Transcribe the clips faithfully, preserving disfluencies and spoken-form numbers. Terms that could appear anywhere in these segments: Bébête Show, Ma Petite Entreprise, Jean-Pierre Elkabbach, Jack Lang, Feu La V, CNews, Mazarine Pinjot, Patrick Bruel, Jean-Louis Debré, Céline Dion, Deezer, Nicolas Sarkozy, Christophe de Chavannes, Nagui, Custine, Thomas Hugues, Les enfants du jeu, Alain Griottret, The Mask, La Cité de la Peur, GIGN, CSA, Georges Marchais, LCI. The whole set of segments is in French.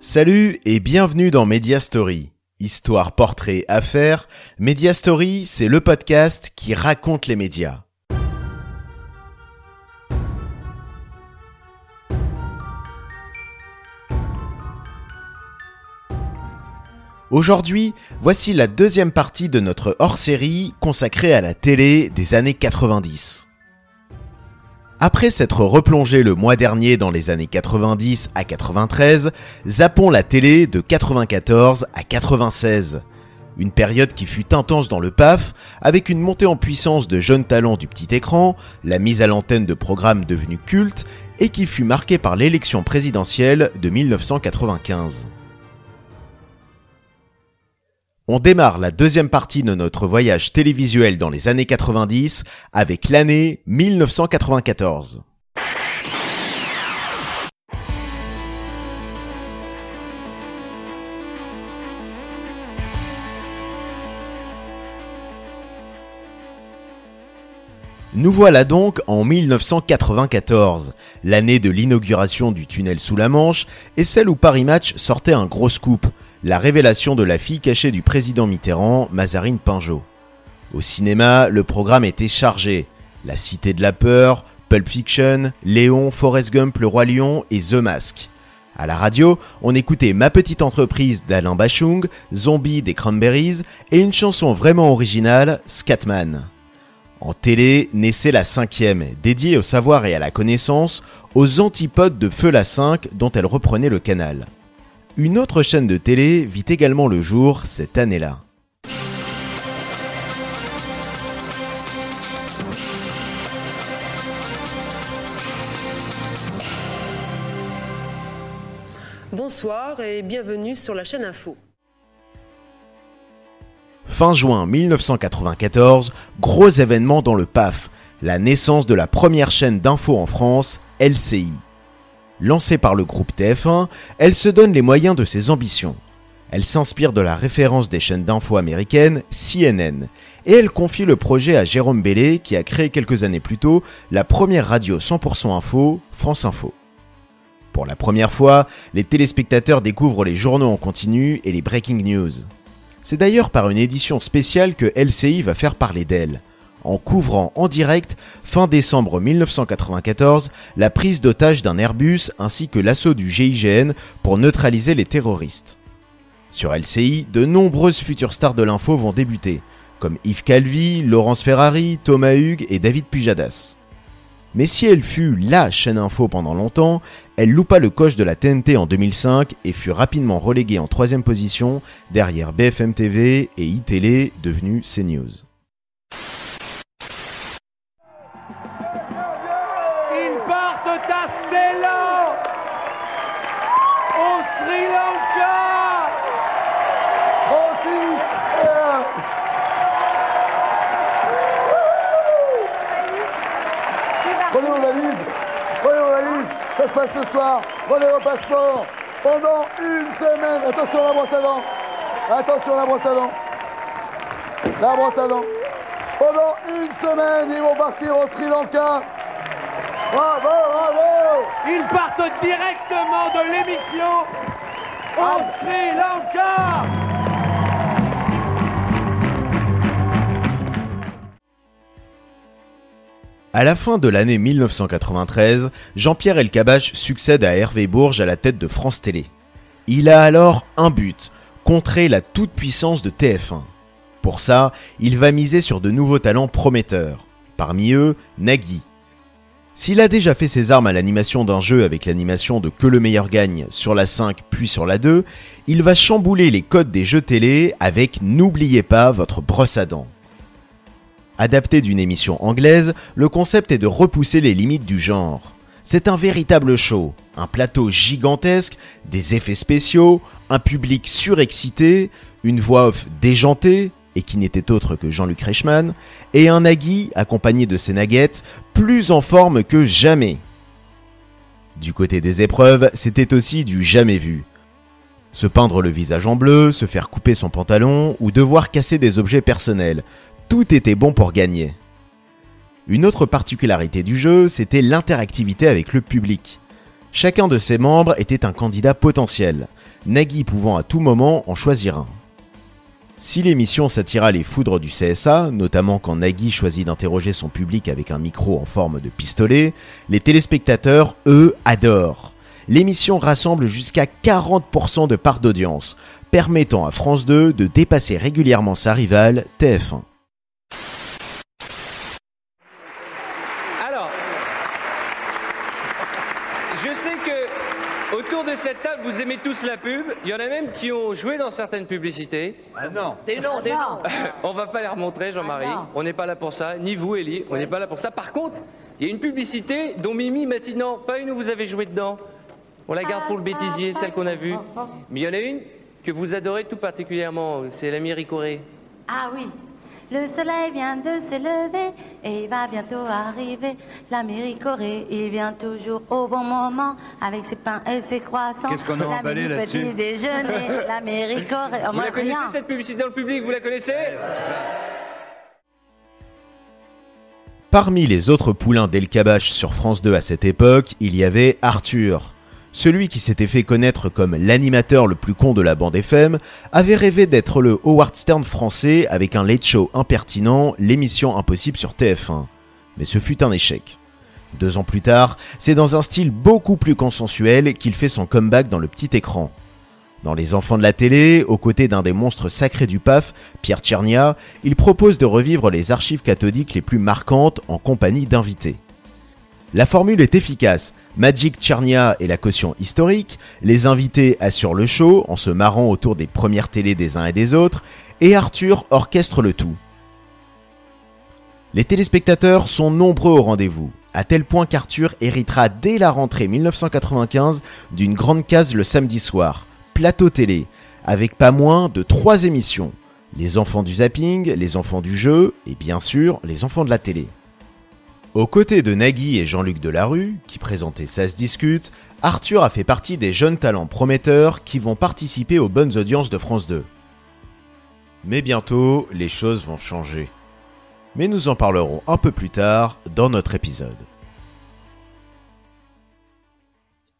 Salut et bienvenue dans MediaStory. Histoire, portrait, affaires, MediaStory, c'est le podcast qui raconte les médias. Aujourd'hui, voici la deuxième partie de notre hors-série consacrée à la télé des années quatre-vingt-dix. Après s'être replongé le mois dernier dans les années quatre-vingt-dix à quatre-vingt-treize, zappons la télé de quatre-vingt-quatorze à quatre-vingt-seize. Une période qui fut intense dans le P A F, avec une montée en puissance de jeunes talents du petit écran, la mise à l'antenne de programmes devenus cultes, et qui fut marquée par l'élection présidentielle de mille neuf cent quatre-vingt-quinze. On démarre la deuxième partie de notre voyage télévisuel dans les années quatre-vingt-dix avec l'année mille neuf cent quatre-vingt-quatorze. Nous voilà donc en mille neuf cent quatre-vingt-quatorze, l'année de l'inauguration du tunnel sous la Manche et celle où Paris Match sortait un gros scoop. La révélation de la fille cachée du président Mitterrand, Mazarine Pinjot. Au cinéma, le programme était chargé. La Cité de la Peur, Pulp Fiction, Léon, Forrest Gump, Le Roi Lion et The Mask. À la radio, on écoutait Ma Petite Entreprise d'Alain Bachung, Zombie des Cranberries et une chanson vraiment originale, Scatman. En télé, naissait la cinquième, dédiée au savoir et à la connaissance, aux antipodes de Feu La V dont elle reprenait le canal. Une autre chaîne de télé vit également le jour cette année-là. Bonsoir et bienvenue sur la chaîne Info. Fin juin mille neuf cent quatre-vingt-quatorze, gros événement dans le P A F, la naissance de la première chaîne d'info en France, L C I. Lancée par le groupe T F un, elle se donne les moyens de ses ambitions. Elle s'inspire de la référence des chaînes d'info américaines C N N et elle confie le projet à Jérôme Bélé qui a créé quelques années plus tôt la première radio cent pour cent info, France Info. Pour la première fois, les téléspectateurs découvrent les journaux en continu et les breaking news. C'est d'ailleurs par une édition spéciale que L C I va faire parler d'elle. En couvrant en direct, fin décembre mille neuf cent quatre-vingt-quatorze, la prise d'otage d'un Airbus ainsi que l'assaut du G I G N pour neutraliser les terroristes. Sur L C I, de nombreuses futures stars de l'info vont débuter, comme Yves Calvi, Laurence Ferrari, Thomas Hugues et David Pujadas. Mais si elle fut LA chaîne info pendant longtemps, elle loupa le coche de la T N T en deux mille cinq et fut rapidement reléguée en troisième position derrière B F M T V et iTélé devenue CNews. Ce soir, prenez vos passeports pendant une semaine. Attention à la brosse à dents. Attention à la brosse à dents. La brosse à dents. Pendant une semaine, ils vont partir au Sri Lanka. Bravo, bravo. Ils partent directement de l'émission au Sri Lanka. À la fin de l'année mille neuf cent quatre-vingt-treize, Jean-Pierre Elkabbach succède à Hervé Bourges à la tête de France Télé. Il a alors un but, contrer la toute-puissance de T F un. Pour ça, il va miser sur de nouveaux talents prometteurs, parmi eux Nagui. S'il a déjà fait ses armes à l'animation d'un jeu avec l'animation de Que le meilleur gagne sur la cinq puis sur la deux, il va chambouler les codes des jeux télé avec N'oubliez pas votre brosse à dents. Adapté d'une émission anglaise, le concept est de repousser les limites du genre. C'est un véritable show, un plateau gigantesque, des effets spéciaux, un public surexcité, une voix off déjantée, et qui n'était autre que Jean-Luc Reichmann, et un Nagui, accompagné de ses naguettes, plus en forme que jamais. Du côté des épreuves, c'était aussi du jamais vu. Se peindre le visage en bleu, se faire couper son pantalon, ou devoir casser des objets personnels. Tout était bon pour gagner. Une autre particularité du jeu, c'était l'interactivité avec le public. Chacun de ses membres était un candidat potentiel. Nagui pouvant à tout moment en choisir un. Si l'émission s'attira les foudres du C S A, notamment quand Nagui choisit d'interroger son public avec un micro en forme de pistolet, les téléspectateurs, eux, adorent. L'émission rassemble jusqu'à quarante pour cent de part d'audience, permettant à France deux de dépasser régulièrement sa rivale T F un. Alors, je sais que autour de cette table, vous aimez tous la pub. Il y en a même qui ont joué dans certaines publicités. Ah non T'es non, t'es non On va pas les remontrer, Jean-Marie. Ah on n'est pas là pour ça, ni vous, Ellie. On n'est pas là pour ça. Par contre, il y a une publicité dont Mimi m'a dit non, pas une où vous avez joué dedans. On la garde pour le bêtisier, celle qu'on a vue. Mais il y en a une que vous adorez tout particulièrement, c'est l'ami Ricoré. Ah oui, le soleil vient de se lever et il va bientôt arriver. L'ami Ricoré, il vient toujours au bon moment avec ses pains et ses croissants. Qu'est-ce qu'on a emballé là-dessus ? L'ami du petit déjeuner, l'ami Ricoré. Vous la connaissez cette publicité dans le public ? Vous la connaissez ? Parmi les autres poulains d'Elkabbach sur France deux à cette époque, il y avait Arthur. Celui qui s'était fait connaître comme l'animateur le plus con de la bande F M avait rêvé d'être le Howard Stern français avec un late show impertinent, l'émission impossible sur T F un. Mais ce fut un échec. Deux ans plus tard, c'est dans un style beaucoup plus consensuel qu'il fait son comeback dans le petit écran. Dans Les enfants de la télé, aux côtés d'un des monstres sacrés du P A F, Pierre Tchernia, il propose de revivre les archives cathodiques les plus marquantes en compagnie d'invités. La formule est efficace. Magic Tchernia est la caution historique, les invités assurent le show en se marrant autour des premières télés des uns et des autres, et Arthur orchestre le tout. Les téléspectateurs sont nombreux au rendez-vous, à tel point qu'Arthur héritera dès la rentrée dix-neuf cent quatre-vingt-quinze d'une grande case le samedi soir, plateau télé, avec pas moins de trois émissions, les enfants du zapping, les enfants du jeu et bien sûr les enfants de la télé. Aux côtés de Nagui et Jean-Luc Delarue, qui présentaient Ça se discute, Arthur a fait partie des jeunes talents prometteurs qui vont participer aux bonnes audiences de France deux. Mais bientôt, les choses vont changer. Mais nous en parlerons un peu plus tard dans notre épisode.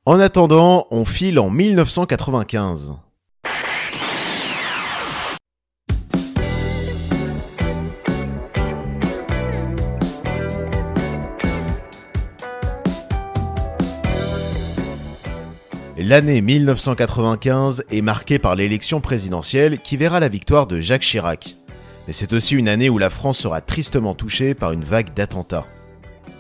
En attendant, on file en dix-neuf cent quatre-vingt-quinze. L'année dix-neuf cent quatre-vingt-quinze est marquée par l'élection présidentielle qui verra la victoire de Jacques Chirac. Mais c'est aussi une année où la France sera tristement touchée par une vague d'attentats.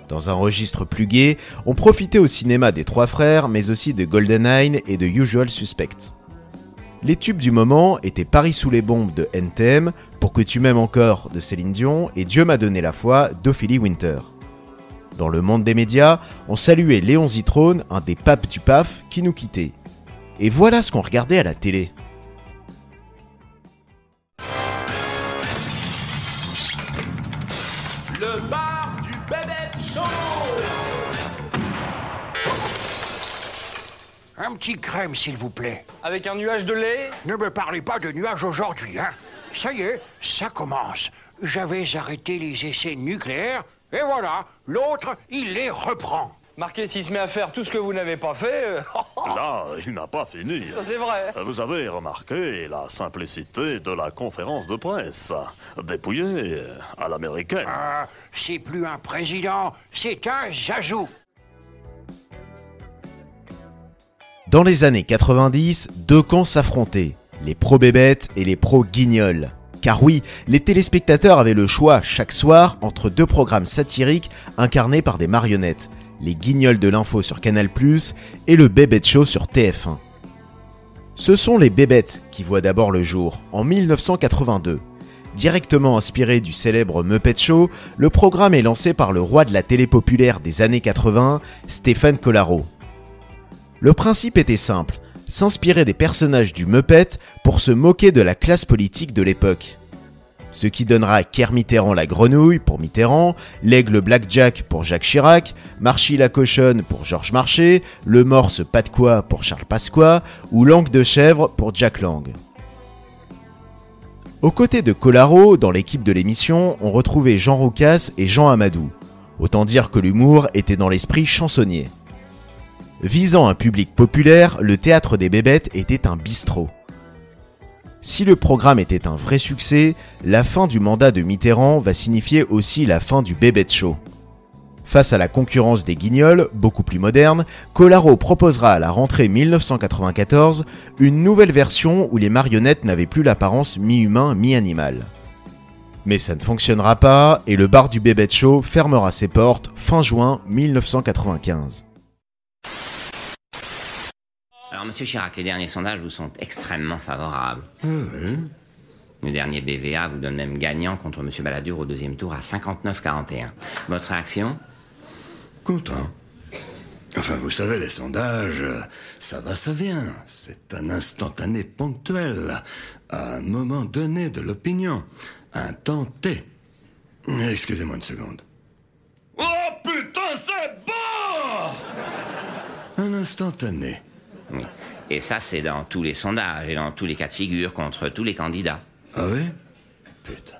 Dans un registre plus gai, on profitait au cinéma des Trois Frères, mais aussi de GoldenEye et de Usual Suspect. Les tubes du moment étaient Paris sous les bombes de N T M, Pour que tu m'aimes encore de Céline Dion et Dieu m'a donné la foi d'Ophélie Winter. Dans le monde des médias, on saluait Léon Zitrone, un des papes du P A F, qui nous quittait. Et voilà ce qu'on regardait à la télé. Le bar du Bébête Show. Un petit crème, s'il vous plaît. Avec un nuage de lait ? Ne me parlez pas de nuages aujourd'hui, hein. Ça y est, ça commence. J'avais arrêté les essais nucléaires. Et voilà, l'autre, il les reprend. Marquez, s'il se met à faire tout ce que vous n'avez pas fait... Là, il n'a pas fini. Ça, c'est vrai. Vous avez remarqué la simplicité de la conférence de presse, dépouillée à l'américaine. Ah, c'est plus un président, c'est un zazou. Dans les années quatre-vingt-dix, deux camps s'affrontaient, les pro-bébêtes et les pro-guignols. Car oui, les téléspectateurs avaient le choix chaque soir entre deux programmes satiriques incarnés par des marionnettes, les Guignols de l'info sur Canal plus, et le Bébête Show sur T F un. Ce sont les Bébêtes qui voient d'abord le jour, en dix-neuf cent quatre-vingt-deux. Directement inspiré du célèbre Muppet Show, le programme est lancé par le roi de la télé populaire des années quatre-vingt, Stéphane Collaro. Le principe était simple. S'inspirer des personnages du Muppet pour se moquer de la classe politique de l'époque. Ce qui donnera à Kermitterrand la grenouille pour Mitterrand, l'aigle Blackjack pour Jacques Chirac, Marchie la cochonne pour Georges Marchais, le morse pas de quoi pour Charles Pasqua ou l'angue de chèvre pour Jack Lang. Aux côtés de Collaro, dans l'équipe de l'émission, on retrouvait Jean Roucas et Jean Amadou. Autant dire que l'humour était dans l'esprit chansonnier. Visant un public populaire, le théâtre des Bébêtes était un bistrot. Si le programme était un vrai succès, la fin du mandat de Mitterrand va signifier aussi la fin du Bébête Show. Face à la concurrence des Guignols, beaucoup plus modernes, Collaro proposera à la rentrée mille neuf cent quatre-vingt-quatorze une nouvelle version où les marionnettes n'avaient plus l'apparence mi-humain, mi-animal. Mais ça ne fonctionnera pas et le bar du Bébête Show fermera ses portes fin juin mille neuf cent quatre-vingt-quinze. Alors monsieur Chirac, les derniers sondages vous sont extrêmement favorables. Mmh. Le dernier B V A vous donne même gagnant contre monsieur Balladur au deuxième tour à cinquante-neuf à quarante et un. Votre réaction ? Content. Enfin, vous savez, les sondages, ça va, ça vient. C'est un instantané ponctuel, à un moment donné de l'opinion, un temps T. Excusez-moi une seconde. Oh putain, c'est bon ! Un instantané. Oui. Et ça, c'est dans tous les sondages et dans tous les cas de figure, contre tous les candidats. Ah oui ? Putain.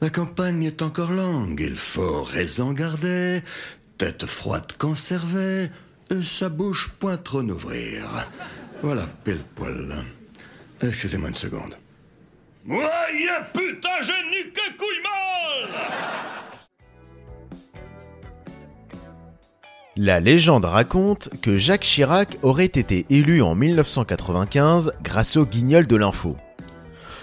La campagne est encore longue, il faut raison garder... Tête froide conservée, et sa bouche point trop n'ouvrir. Voilà, pile poil. Excusez-moi une seconde. Ouais, putain, j'ai niqué couille molle ! La légende raconte que Jacques Chirac aurait été élu en mille neuf cent quatre-vingt-quinze grâce au Guignol de l'info.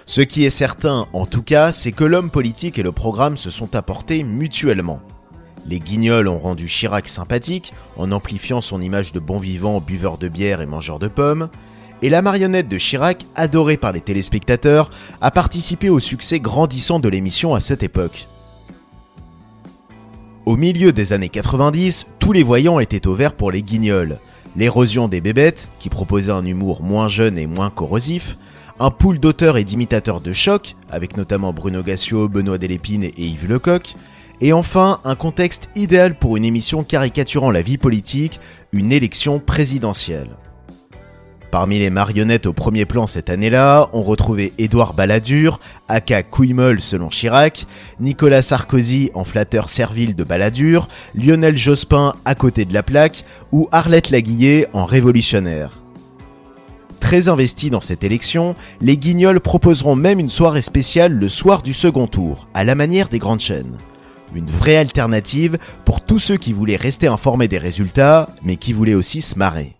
Ce qui est certain, en tout cas, c'est que l'homme politique et le programme se sont apportés mutuellement. Les Guignols ont rendu Chirac sympathique en amplifiant son image de bon vivant, buveur de bière et mangeur de pommes, et la marionnette de Chirac, adorée par les téléspectateurs, a participé au succès grandissant de l'émission à cette époque. Au milieu des années quatre-vingt-dix, tous les voyants étaient au vert pour les Guignols. L'érosion des Bébêtes, qui proposait un humour moins jeune et moins corrosif, un pool d'auteurs et d'imitateurs de choc, avec notamment Bruno Gassio, Benoît Delépine et Yves Lecoq, et enfin, un contexte idéal pour une émission caricaturant la vie politique, une élection présidentielle. Parmi les marionnettes au premier plan cette année-là, on retrouvait Édouard Balladur, aka Couille-Molle selon Chirac, Nicolas Sarkozy en flatteur servile de Balladur, Lionel Jospin à côté de la plaque, ou Arlette Laguillet en révolutionnaire. Très investis dans cette élection, les Guignols proposeront même une soirée spéciale le soir du second tour, à la manière des grandes chaînes. Une vraie alternative pour tous ceux qui voulaient rester informés des résultats, mais qui voulaient aussi se marrer.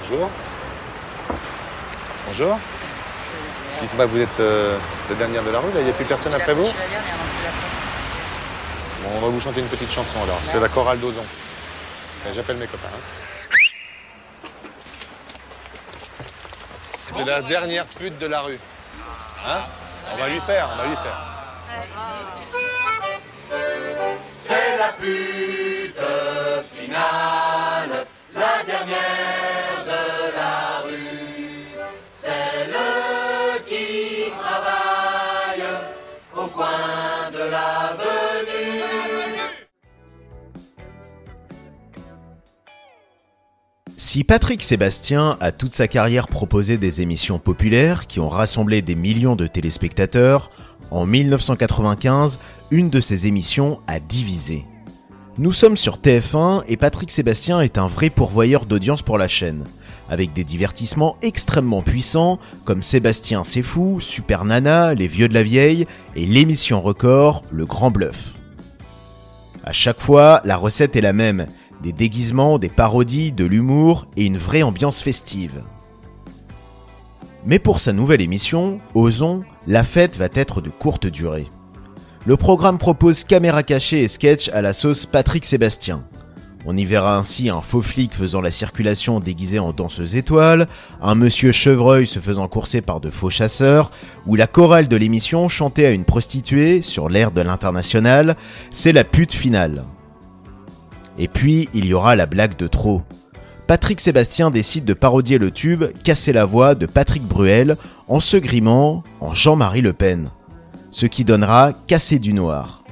Bonjour. Bonjour. Dites-moi que vous êtes euh, la dernière de la rue, là, il n'y a plus personne après vous ? Je suis la dernière, donc je suis la première. Bon, on va vous chanter une petite chanson alors, c'est la chorale d'Ozon. J'appelle mes copains. Hein. C'est la dernière pute de la rue. Hein ? On va lui faire, on va lui faire. C'est la pute finale, la dernière de la rue, celle qui travaille au coin de l'avenue. Si Patrick Sébastien a toute sa carrière proposé des émissions populaires qui ont rassemblé des millions de téléspectateurs, en mille neuf cent quatre-vingt-quinze, une de ses émissions a divisé. Nous sommes sur T F un et Patrick Sébastien est un vrai pourvoyeur d'audience pour la chaîne, avec des divertissements extrêmement puissants comme Sébastien c'est fou, Super Nana, Les Vieux de la Vieille et l'émission record, Le Grand Bluff. A chaque fois, la recette est la même, des déguisements, des parodies, de l'humour et une vraie ambiance festive. Mais pour sa nouvelle émission, Ozon, la fête va être de courte durée. Le programme propose caméra cachée et sketch à la sauce Patrick Sébastien. On y verra ainsi un faux flic faisant la circulation déguisé en danseuse étoile, un monsieur chevreuil se faisant courser par de faux chasseurs, ou la chorale de l'émission chantée à une prostituée sur l'air de l'International, c'est la pute finale. Et puis, il y aura la blague de trop. Patrick Sébastien décide de parodier le tube « Casser la voix » de Patrick Bruel en se grimant en Jean-Marie Le Pen, ce qui donnera « Casser du noir ».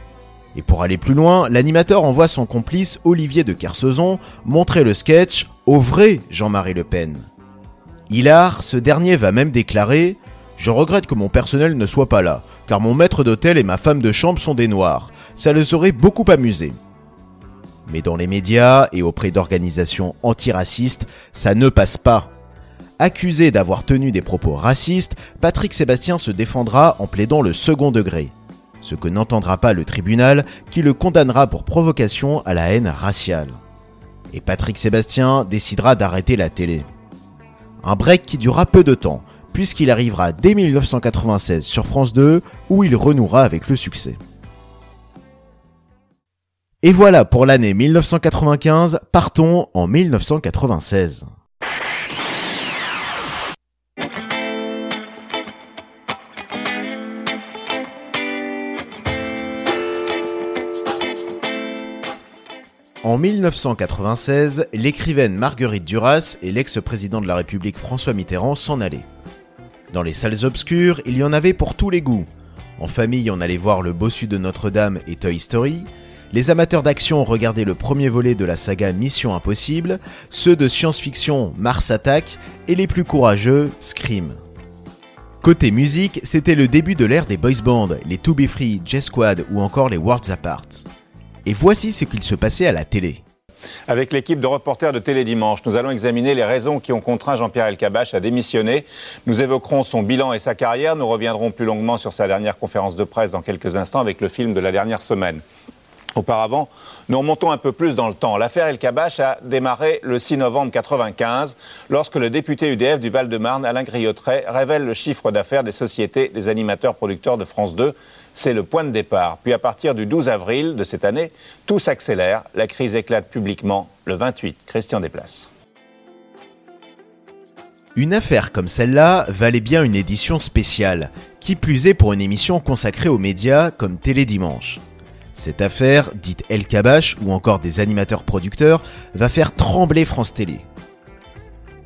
Et pour aller plus loin, l'animateur envoie son complice Olivier de Kersauzon montrer le sketch au vrai Jean-Marie Le Pen. Hilar, ce dernier va même déclarer « Je regrette que mon personnel ne soit pas là, car mon maître d'hôtel et ma femme de chambre sont des noirs, ça les aurait beaucoup amusés ». Mais dans les médias et auprès d'organisations antiracistes, ça ne passe pas. Accusé d'avoir tenu des propos racistes, Patrick Sébastien se défendra en plaidant le second degré. Ce que n'entendra pas le tribunal, qui le condamnera pour provocation à la haine raciale. Et Patrick Sébastien décidera d'arrêter la télé. Un break qui durera peu de temps, puisqu'il arrivera dès mille neuf cent quatre-vingt-seize sur France deux, où il renouera avec le succès. Et voilà pour l'année mille neuf cent quatre-vingt-quinze, partons en mille neuf cent quatre-vingt-seize. En mille neuf cent quatre-vingt-seize, l'écrivaine Marguerite Duras et l'ex-président de la République François Mitterrand s'en allaient. Dans les salles obscures, il y en avait pour tous les goûts. En famille, on allait voir Le Bossu de Notre-Dame et Toy Story. Les amateurs d'action regardaient le premier volet de la saga Mission Impossible, ceux de science-fiction Mars Attack et les plus courageux Scream. Côté musique, c'était le début de l'ère des boys bands, les To Be Free, J-Squad ou encore les Worlds Apart. Et voici ce qu'il se passait à la télé. Avec l'équipe de reporters de Télé Dimanche, nous allons examiner les raisons qui ont contraint Jean-Pierre Elkabbach à démissionner. Nous évoquerons son bilan et sa carrière. Nous reviendrons plus longuement sur sa dernière conférence de presse dans quelques instants avec le film de la dernière semaine. Auparavant, nous remontons un peu plus dans le temps. L'affaire Elkabbach a démarré le six novembre mille neuf cent quatre-vingt-quinze, lorsque le député U D F du Val-de-Marne, Alain Griottret, révèle le chiffre d'affaires des sociétés des animateurs-producteurs de France deux. C'est le point de départ. Puis à partir du douze avril de cette année, tout s'accélère. La crise éclate publiquement le vingt-huit. Christian Desplaces. Une affaire comme celle-là valait bien une édition spéciale, qui plus est pour une émission consacrée aux médias comme Télé Dimanche. Cette affaire, dite Elkabbach ou encore des animateurs-producteurs, va faire trembler France Télé.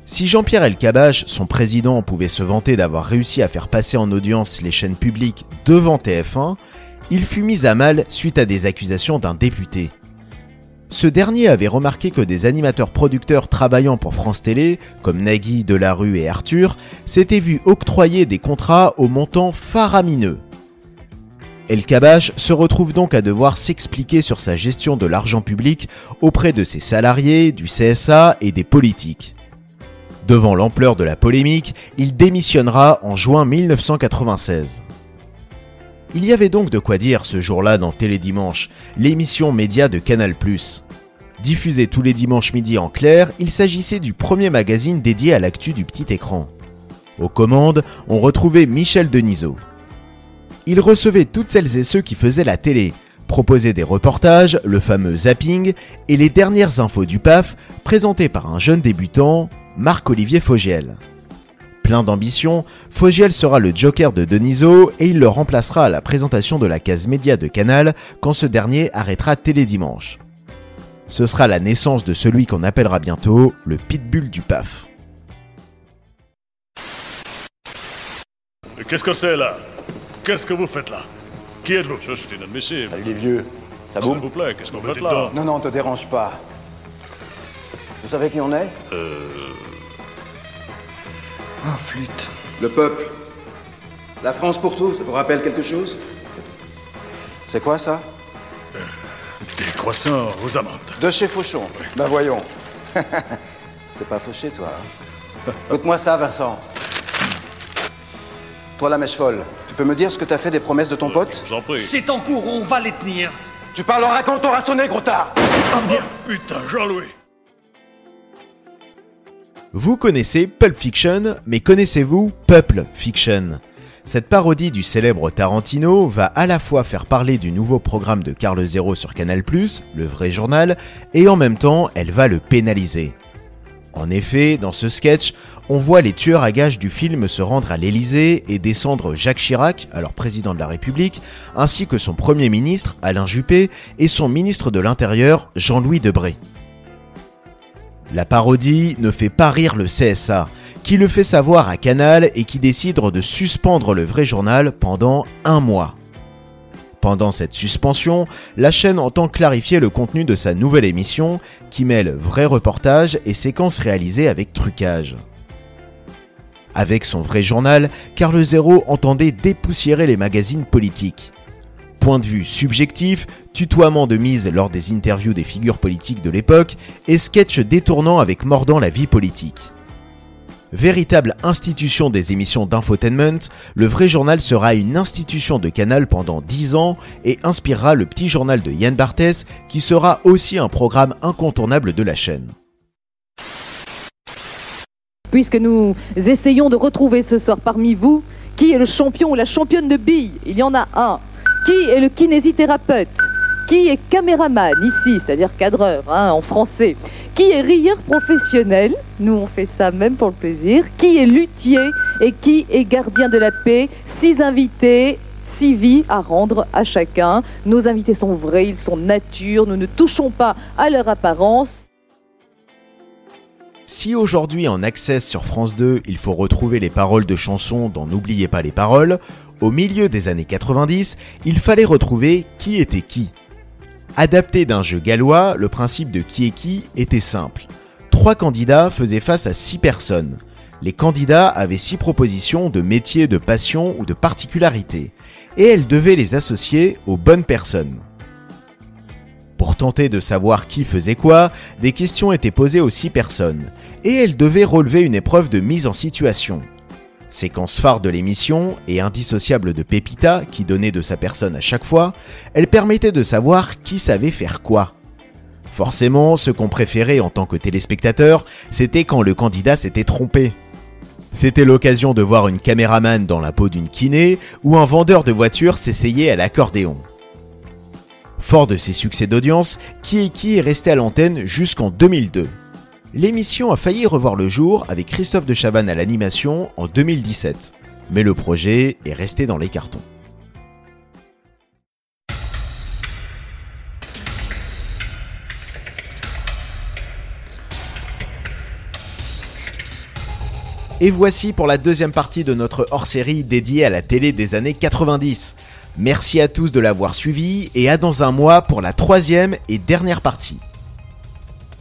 Si Jean-Pierre Elkabbach, son président, pouvait se vanter d'avoir réussi à faire passer en audience les chaînes publiques devant T F un, il fut mis à mal suite à des accusations d'un député. Ce dernier avait remarqué que des animateurs-producteurs travaillant pour France Télé, comme Nagui, Delarue et Arthur, s'étaient vus octroyer des contrats au montant faramineux. Elkabbach se retrouve donc à devoir s'expliquer sur sa gestion de l'argent public auprès de ses salariés, du C S A et des politiques. Devant l'ampleur de la polémique, il démissionnera en juin mille neuf cent quatre-vingt-seize. Il y avait donc de quoi dire ce jour-là dans Télé Dimanche, l'émission média de Canal plus. Diffusée tous les dimanches midi en clair, il s'agissait du premier magazine dédié à l'actu du petit écran. Aux commandes, on retrouvait Michel Denisot. Il recevait toutes celles et ceux qui faisaient la télé, proposait des reportages, le fameux zapping et les dernières infos du P A F présentées par un jeune débutant, Marc-Olivier Fogiel. Plein d'ambition, Fogiel sera le joker de Denisot et il le remplacera à la présentation de la case média de Canal quand ce dernier arrêtera Télé Dimanche. Ce sera la naissance de celui qu'on appellera bientôt le pitbull du P A F. Qu'est-ce que c'est là ? Qu'est-ce que vous faites là? Qui êtes-vous? Je suis inadmissible. Salut les vieux. Ça boum? S'il vous plaît, qu'est-ce que vous faites là? Non, non, te dérange pas. Vous savez qui on est? Euh... Ah, flûte. Le peuple. La France pour tous, ça vous rappelle quelque chose? C'est quoi ça? euh, Des croissants aux amandes. De chez Fauchon. Oui. Ben voyons. T'es pas fauché, toi. Hein? Goûte-moi ça, Vincent. Toi, la mèche folle. Tu peux me dire ce que t'as fait des promesses de ton euh, pote? J'en prie. C'est en cours, on va les tenir. Tu parleras quand t'auras sonné, gros tard. Oh merde, putain, Jean-Louis. Vous connaissez Pulp Fiction, mais connaissez-vous Pulp Fiction? Cette parodie du célèbre Tarantino va à la fois faire parler du nouveau programme de Carl Zéro sur Canal plus, le vrai journal, et en même temps, elle va le pénaliser. En effet, dans ce sketch, on voit les tueurs à gages du film se rendre à l'Élysée et descendre Jacques Chirac, alors président de la République, ainsi que son premier ministre, Alain Juppé, et son ministre de l'Intérieur, Jean-Louis Debré. La parodie ne fait pas rire le C S A, qui le fait savoir à Canal et qui décide de suspendre le vrai journal pendant un mois. Pendant cette suspension, la chaîne entend clarifier le contenu de sa nouvelle émission qui mêle vrais reportages et séquences réalisées avec trucage. Avec son vrai journal, Carl Zéro entendait dépoussiérer les magazines politiques. Point de vue subjectif, tutoiement de mise lors des interviews des figures politiques de l'époque et sketch détournant avec mordant la vie politique. Véritable institution des émissions d'infotainment, le vrai journal sera une institution de Canal pendant dix ans et inspirera le petit journal de Yann Barthès qui sera aussi un programme incontournable de la chaîne. Puisque nous essayons de retrouver ce soir parmi vous qui est le champion ou la championne de billes, il y en a un. Qui est le kinésithérapeute? Qui est caméraman ici, c'est-à-dire cadreur hein, en français? Qui est rieur professionnel? Nous on fait ça même pour le plaisir. Qui est luthier et qui est gardien de la paix? Six invités, six vies à rendre à chacun. Nos invités sont vrais, ils sont nature, nous ne touchons pas à leur apparence. Si aujourd'hui en access sur France deux, il faut retrouver les paroles de chansons dont n'oubliez pas les paroles, au milieu des années quatre-vingt-dix, il fallait retrouver qui était qui. Adapté d'un jeu gallois, le principe de qui est qui était simple. Trois candidats faisaient face à six personnes. Les candidats avaient six propositions de métiers, de passions ou de particularités, et elles devaient les associer aux bonnes personnes. Pour tenter de savoir qui faisait quoi, des questions étaient posées aux six personnes, et elles devaient relever une épreuve de mise en situation. Séquence phare de l'émission et indissociable de Pépita, qui donnait de sa personne à chaque fois, elle permettait de savoir qui savait faire quoi. Forcément, ce qu'on préférait en tant que téléspectateur, c'était quand le candidat s'était trompé. C'était l'occasion de voir une caméraman dans la peau d'une kiné ou un vendeur de voitures s'essayer à l'accordéon. Fort de ses succès d'audience, Qui est qui est resté à l'antenne jusqu'en deux mille deux. L'émission a failli revoir le jour avec Christophe de Chavannes à l'animation en deux mille dix-sept, mais le projet est resté dans les cartons. Et voici pour la deuxième partie de notre hors-série dédiée à la télé des années quatre-vingt-dix. Merci à tous de l'avoir suivi et à dans un mois pour la troisième et dernière partie.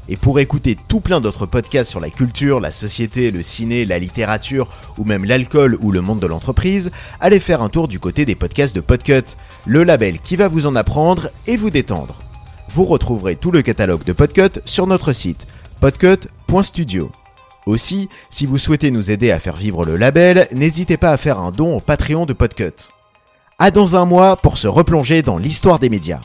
Et pour écouter tout plein d'autres podcasts sur la culture, la société, le ciné, la littérature ou même l'alcool ou le monde de l'entreprise, allez faire un tour du côté des podcasts de Podcut, le label qui va vous en apprendre et vous détendre. Vous retrouverez tout le catalogue de Podcut sur notre site podcut point studio. Aussi, si vous souhaitez nous aider à faire vivre le label, n'hésitez pas à faire un don au Patreon de Podcut. À dans un mois pour se replonger dans l'histoire des médias.